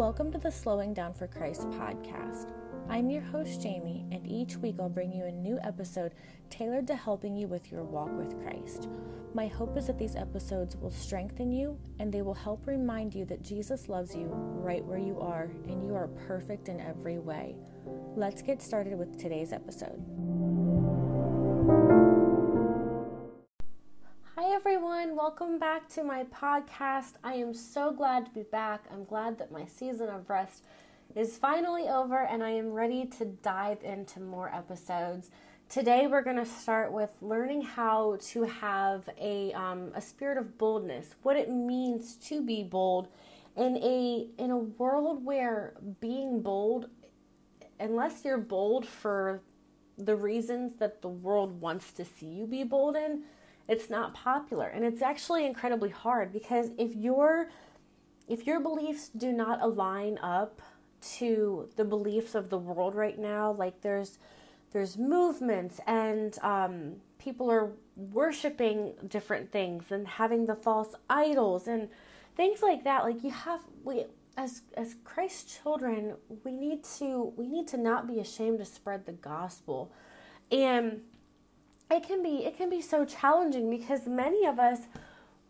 Welcome to the Slowing Down for Christ podcast. I'm your host, Jamie, and each week I'll bring you a new episode tailored to helping you with your walk with Christ. My hope is that these episodes will strengthen you, and they will help remind you that Jesus loves you right where you are, and you are perfect in every way. Let's get started with today's episode. Everyone, welcome back to my podcast. I am so glad to be back. I'm glad that my season of rest is finally over and I am ready to dive into more episodes. Today we're going to start with learning how to have a spirit of boldness, what it means to be bold in a world where being bold, unless you're bold for the reasons that the world wants to see you be bold in, it's not popular, and it's actually incredibly hard because if your beliefs do not align up to the beliefs of the world right now, like there's movements and people are worshiping different things and having the false idols and things like that. Like as Christ's children, we need to not be ashamed to spread the gospel. And It can be so challenging because many of us,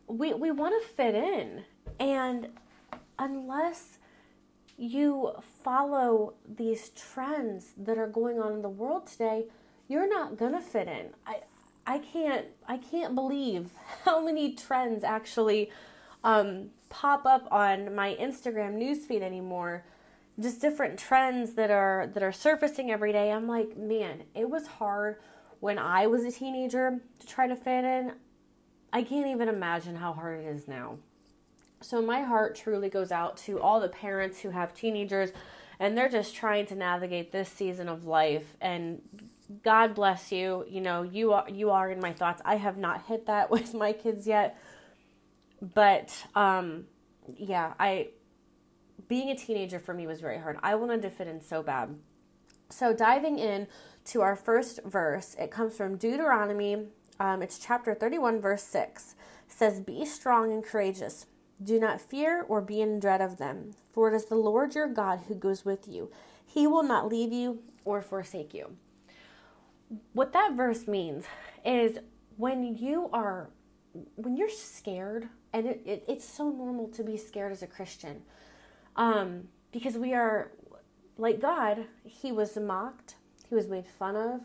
we want to fit in. And unless you follow these trends that are going on in the world today, you're not going to fit in. I can't believe how many trends actually pop up on my Instagram newsfeed anymore. Just different trends that are surfacing every day. I'm like, man, it was hard when I was a teenager to try to fit in. I can't even imagine how hard it is now. So my heart truly goes out to all the parents who have teenagers and they're just trying to navigate this season of life, and God bless you. You know, you are in my thoughts. I have not hit that with my kids yet, but being a teenager for me was very hard. I wanted to fit in so bad. So diving in to our first verse, it comes from Deuteronomy, it's chapter 31, verse 6. It says, "Be strong and courageous. Do not fear or be in dread of them, for it is the Lord your God who goes with you. He will not leave you or forsake you." What that verse means is when you're scared, and it's so normal to be scared as a Christian, because we are, like God, he was mocked, he was made fun of,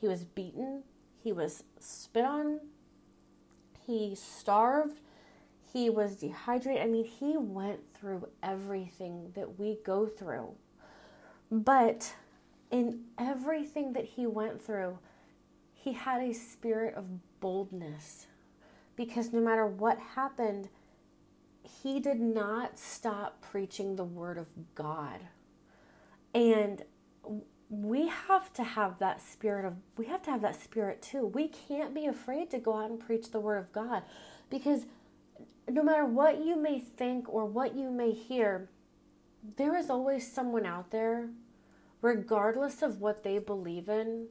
he was beaten, he was spit on, he starved, he was dehydrated. I mean, he went through everything that we go through. But in everything that he went through, he had a spirit of boldness, because no matter what happened, he did not stop preaching the word of God. And we have to have that spirit too. We can't be afraid to go out and preach the word of God, because no matter what you may think or what you may hear, there is always someone out there, regardless of what they believe in,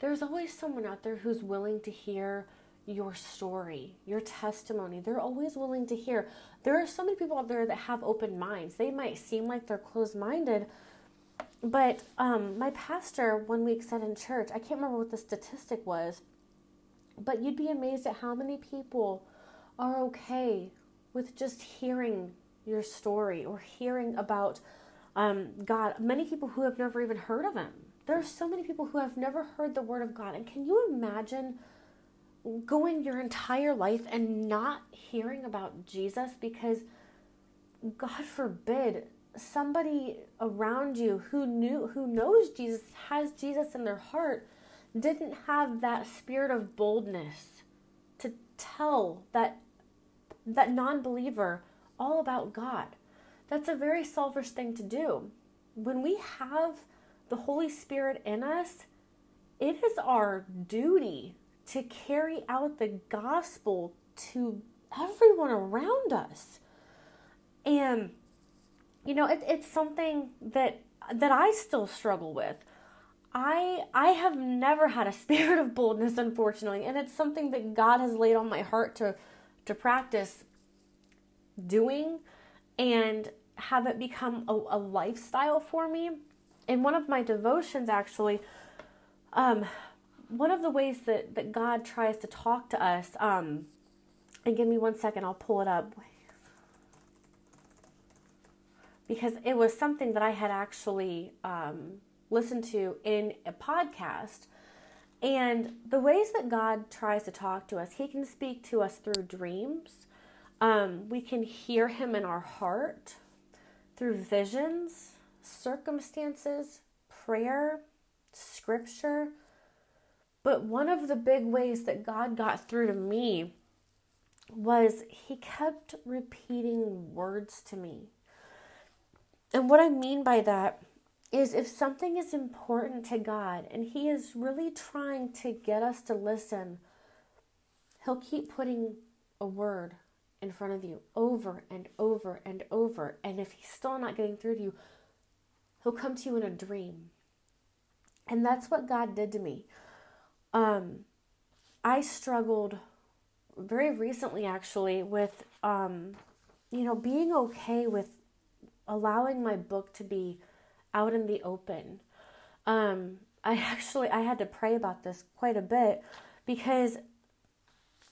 there's always someone out there who's willing to hear your story, your testimony. They're always willing to hear. There are so many people out there that have open minds. They might seem like they're closed-minded, but my pastor one week said in church, I can't remember what the statistic was, but you'd be amazed at how many people are okay with just hearing your story or hearing about God. Many people who have never even heard of him. There are so many people who have never heard the word of God. And can you imagine going your entire life and not hearing about Jesus? Because God forbid, somebody around you who knows Jesus, has Jesus in their heart, didn't have that spirit of boldness to tell that non-believer all about God. That's a very selfish thing to do. When we have the Holy Spirit in us, it is our duty to carry out the gospel to everyone around us. And you know, it's something that I still struggle with. I have never had a spirit of boldness, unfortunately, and it's something that God has laid on my heart to practice doing. And have it become a lifestyle for me. In one of my devotions, actually, one of the ways that God tries to talk to us, and give me one second, I'll pull it up, because it was something that I had actually listened to in a podcast. And the ways that God tries to talk to us, he can speak to us through dreams. We can hear him in our heart, through visions, circumstances, prayer, scripture. But one of the big ways that God got through to me was he kept repeating words to me. And what I mean by that is, if something is important to God and he is really trying to get us to listen, he'll keep putting a word in front of you over and over and over. And if he's still not getting through to you, he'll come to you in a dream. And that's what God did to me. I struggled very recently, actually, with, being okay with allowing my book to be out in the open. I had to pray about this quite a bit, because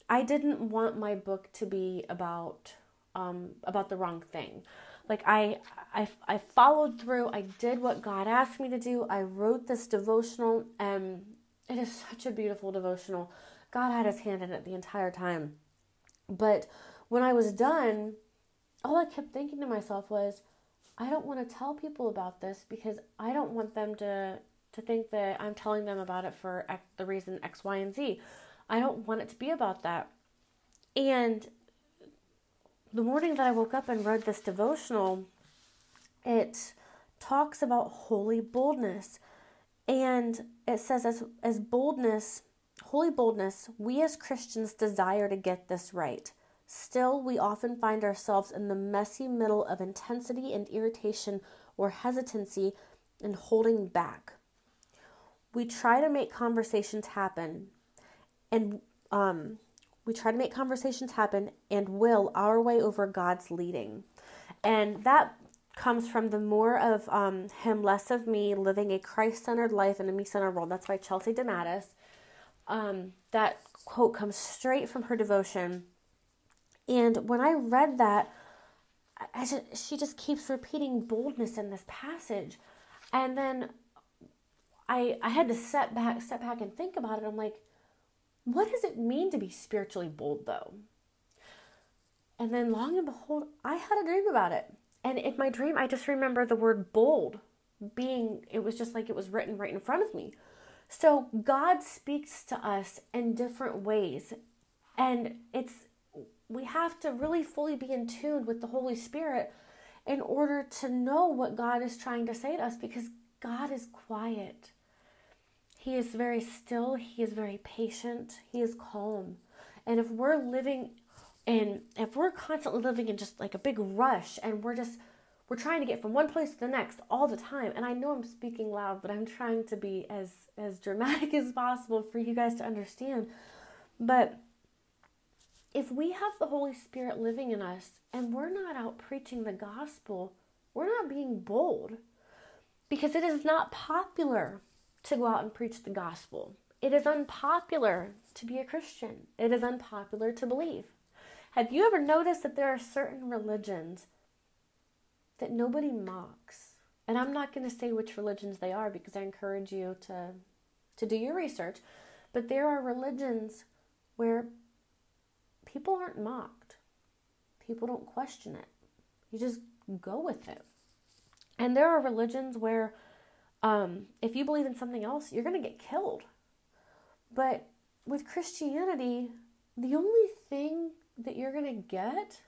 I didn't want my book to be about the wrong thing. Like I followed through. I did what God asked me to do. I wrote this devotional, and it is such a beautiful devotional. God had his hand in it the entire time. But when I was done, all I kept thinking to myself was, I don't want to tell people about this, because I don't want them to think that I'm telling them about it for the reason X, Y, and Z. I don't want it to be about that. And the morning that I woke up and read this devotional, it talks about holy boldness. And it says, as boldness, holy boldness, we as Christians desire to get this right. Still, we often find ourselves in the messy middle of intensity and irritation or hesitancy and holding back. We try to make conversations happen, and will our way over God's leading. And that comes from the more of him, less of me, living a Christ-centered life in a me-centered world. That's by Chelsea DeMattis. That quote comes straight from her devotion. And when I read that, she just keeps repeating boldness in this passage. And then I had to step back and think about it. I'm like, what does it mean to be spiritually bold, though? And then long and behold, I had a dream about it. And in my dream, I just remember the word bold being, it was just like it was written right in front of me. So God speaks to us in different ways. And we have to really fully be in tune with the Holy Spirit in order to know what God is trying to say to us, because God is quiet. He is very still. He is very patient. He is calm. And if we're constantly living in just like a big rush, and we're trying to get from one place to the next all the time. And I know I'm speaking loud, but I'm trying to be as dramatic as possible for you guys to understand. But if we have the Holy Spirit living in us and we're not out preaching the gospel, we're not being bold, because it is not popular to go out and preach the gospel. It is unpopular to be a Christian. It is unpopular to believe. Have you ever noticed that there are certain religions that nobody mocks? And I'm not going to say which religions they are, because I encourage you to do your research. But there are religions where people aren't mocked. People don't question it. You just go with it. And there are religions where if you believe in something else, you're going to get killed. But with Christianity, the only thing that you're going to get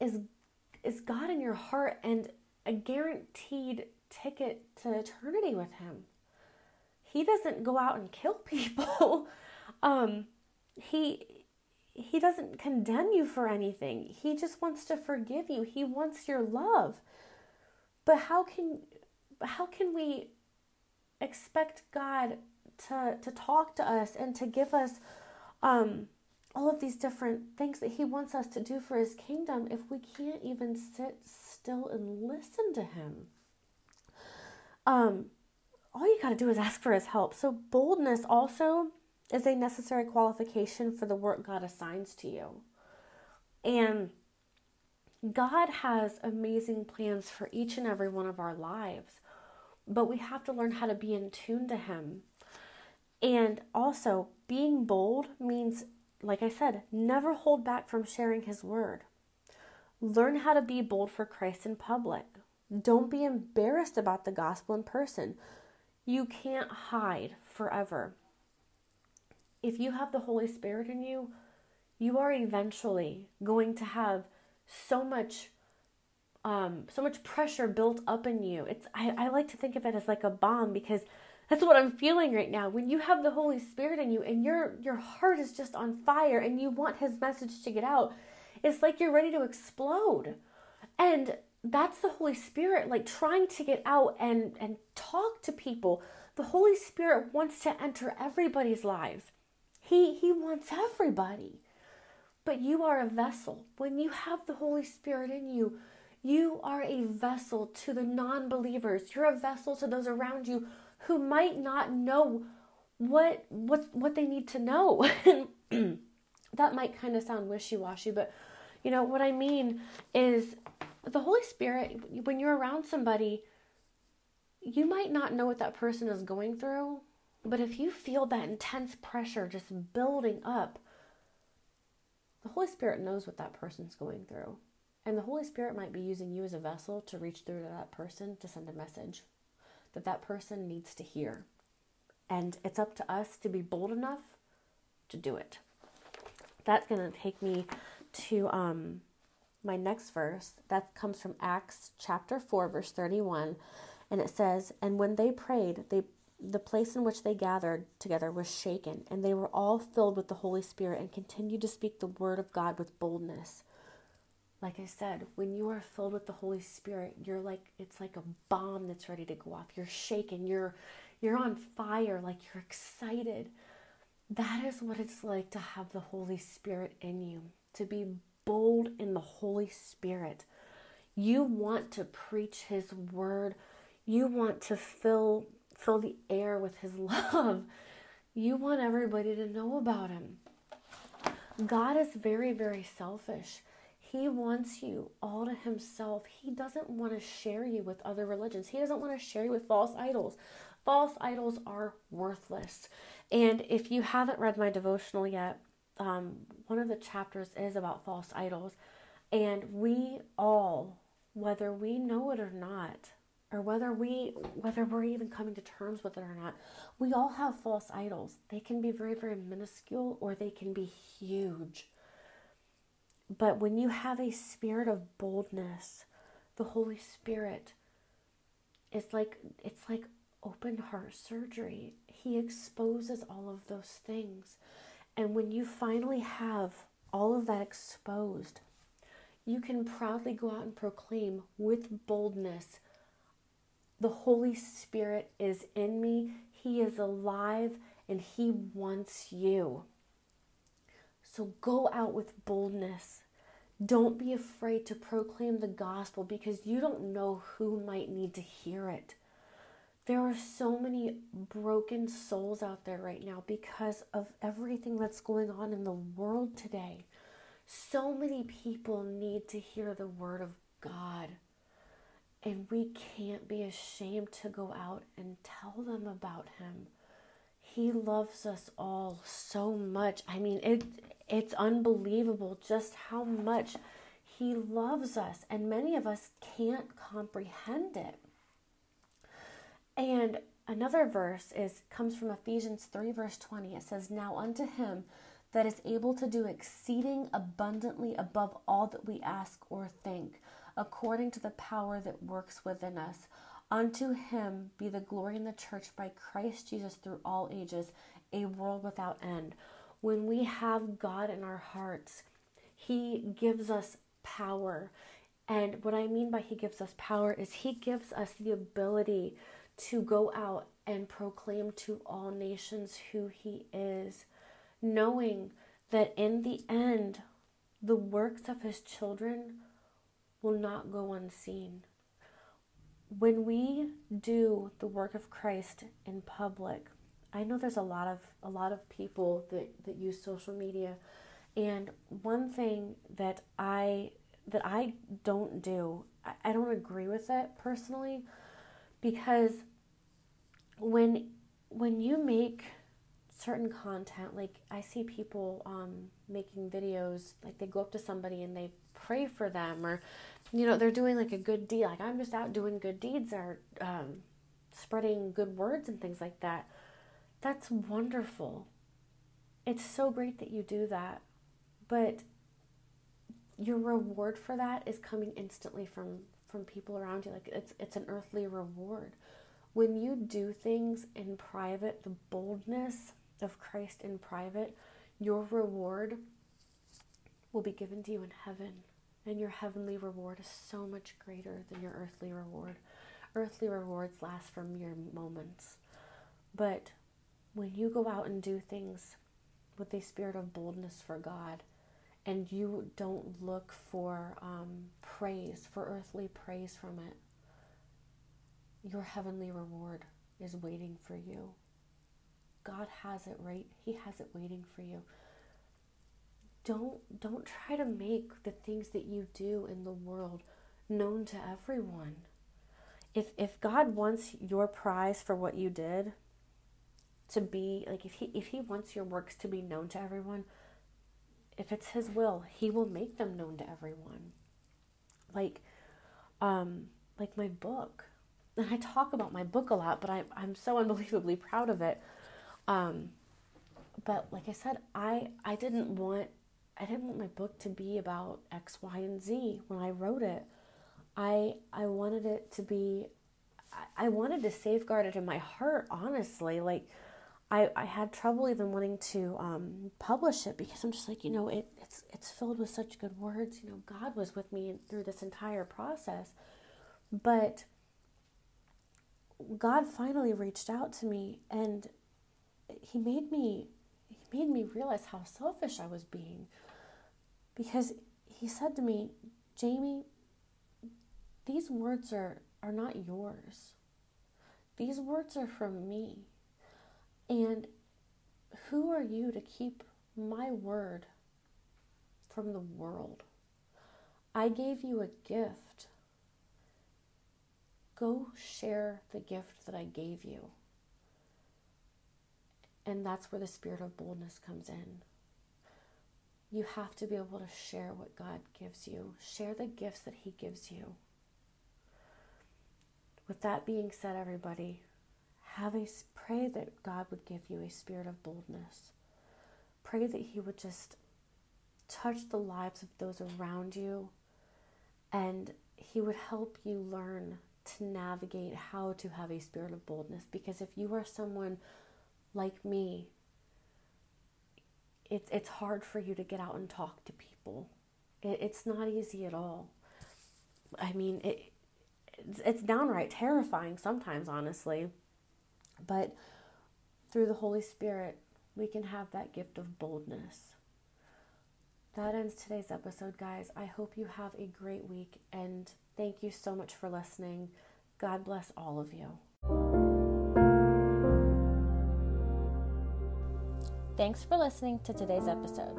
is God in your heart, and a guaranteed ticket to eternity with him. He doesn't go out and kill people. He doesn't condemn you for anything. He just wants to forgive you. He wants your love. But how can we expect God to talk to us and to give us all of these different things that he wants us to do for his kingdom if we can't even sit still and listen to him? All you got to do is ask for his help. So boldness also is a necessary qualification for the work God assigns to you. And God has amazing plans for each and every one of our lives, but we have to learn how to be in tune to him. And also, being bold means, like I said, never hold back from sharing his word. Learn how to be bold for Christ in public. Don't be embarrassed about the gospel in person. You can't hide forever. If you have the Holy Spirit in you, you are eventually going to have so much pressure built up in you. I like to think of it as like a bomb, because that's what I'm feeling right now. When you have the Holy Spirit in you and your heart is just on fire and you want his message to get out, it's like you're ready to explode. And that's the Holy Spirit, like, trying to get out and talk to people. The Holy Spirit wants to enter everybody's lives. He wants everybody. But you are a vessel. When you have the Holy Spirit in you, you are a vessel to the non-believers. You're a vessel to those around you who might not know what they need to know. That might kind of sound wishy-washy, but you know what I mean is the Holy Spirit, when you're around somebody, you might not know what that person is going through, but if you feel that intense pressure just building up, the Holy Spirit knows what that person's going through. And the Holy Spirit might be using you as a vessel to reach through to that person to send a message that that person needs to hear. And it's up to us to be bold enough to do it. That's going to take me to my next verse. That comes from Acts chapter 4, verse 31. And it says, "And when they prayed, the place in which they gathered together was shaken, and they were all filled with the Holy Spirit and continued to speak the word of God with boldness." Like I said, when you are filled with the Holy Spirit, you're like, it's like a bomb that's ready to go off. You're shaken. You're on fire. Like, you're excited. That is what it's like to have the Holy Spirit in you, to be bold in the Holy Spirit. You want to preach his word. You want to fill the air with his love. You want everybody to know about him. God is very, very selfish. He wants you all to himself. He doesn't want to share you with other religions. He doesn't want to share you with false idols. False idols are worthless. And if you haven't read my devotional yet, one of the chapters is about false idols. And we all, whether we know it or not, or whether we're even coming to terms with it or not, we all have false idols. They can be very, very minuscule, or they can be huge. But when you have a spirit of boldness, the Holy Spirit is like, it's like open heart surgery. He exposes all of those things. And when you finally have all of that exposed, you can proudly go out and proclaim with boldness, "The Holy Spirit is in me. He is alive and he wants you." So go out with boldness. Don't be afraid to proclaim the gospel, because you don't know who might need to hear it. There are so many broken souls out there right now because of everything that's going on in the world today. So many people need to hear the word of God, and we can't be ashamed to go out and tell them about him. He loves us all so much. I mean, it's unbelievable just how much he loves us, and many of us can't comprehend it. And another verse comes from Ephesians 3, verse 20. It says, "Now unto him that is able to do exceeding abundantly above all that we ask or think, according to the power that works within us. Unto him be the glory in the church by Christ Jesus through all ages, a world without end." When we have God in our hearts, he gives us power. And what I mean by he gives us power is he gives us the ability to go out and proclaim to all nations who he is, knowing that in the end, the works of his children will not go unseen. When we do the work of Christ in public, I know there's a lot of people that use social media, and one thing that I don't do, I don't agree with it personally, because when you make certain content, like I see people making videos, like they go up to somebody and they pray for them, or they're doing like a good deed, like I'm just out doing good deeds, or spreading good words and things like that. That's wonderful. It's so great that you do that, but your reward for that is coming instantly from people around you. Like it's an earthly reward. When you do things in private, the boldness of Christ in private, your reward will be given to you in heaven. And your heavenly reward is so much greater than your earthly reward. Earthly rewards last for mere moments. But when you go out and do things with a spirit of boldness for God, and you don't look for praise, for earthly praise from it, your heavenly reward is waiting for you. God has it right. He has it waiting for you. Don't try to make the things that you do in the world known to everyone. If God wants your prize for what you did to be, like if he wants your works to be known to everyone, if it's his will, he will make them known to everyone. Like my book. And I talk about my book a lot, but I'm so unbelievably proud of it. But like I said, I didn't want my book to be about X, Y, and Z when I wrote it. I wanted it to be, I wanted to safeguard it in my heart, honestly. Like I had trouble even wanting to publish it, because I'm just like, it's filled with such good words. God was with me through this entire process. But God finally reached out to me, and he made me realize how selfish I was being, because he said to me, Jamie, these words are not yours. These words are from me. And who are you to keep my word from the world? I gave you a gift. Go share the gift that I gave you. And that's where the spirit of boldness comes in. You have to be able to share what God gives you. Share the gifts that he gives you. With that being said, everybody, pray that God would give you a spirit of boldness. Pray that he would just touch the lives of those around you, and he would help you learn to navigate how to have a spirit of boldness. Because if you are someone like me, it's hard for you to get out and talk to people. It's not easy at all. I mean, it's downright terrifying sometimes, honestly. But through the Holy Spirit, we can have that gift of boldness. That ends today's episode, guys. I hope you have a great week, and thank you so much for listening. God bless all of you. Thanks for listening to today's episode.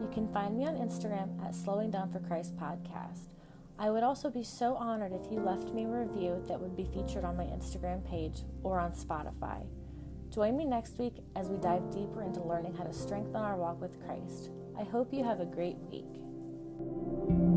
You can find me on Instagram at Slowing Down for Christ Podcast. I would also be so honored if you left me a review that would be featured on my Instagram page or on Spotify. Join me next week as we dive deeper into learning how to strengthen our walk with Christ. I hope you have a great week.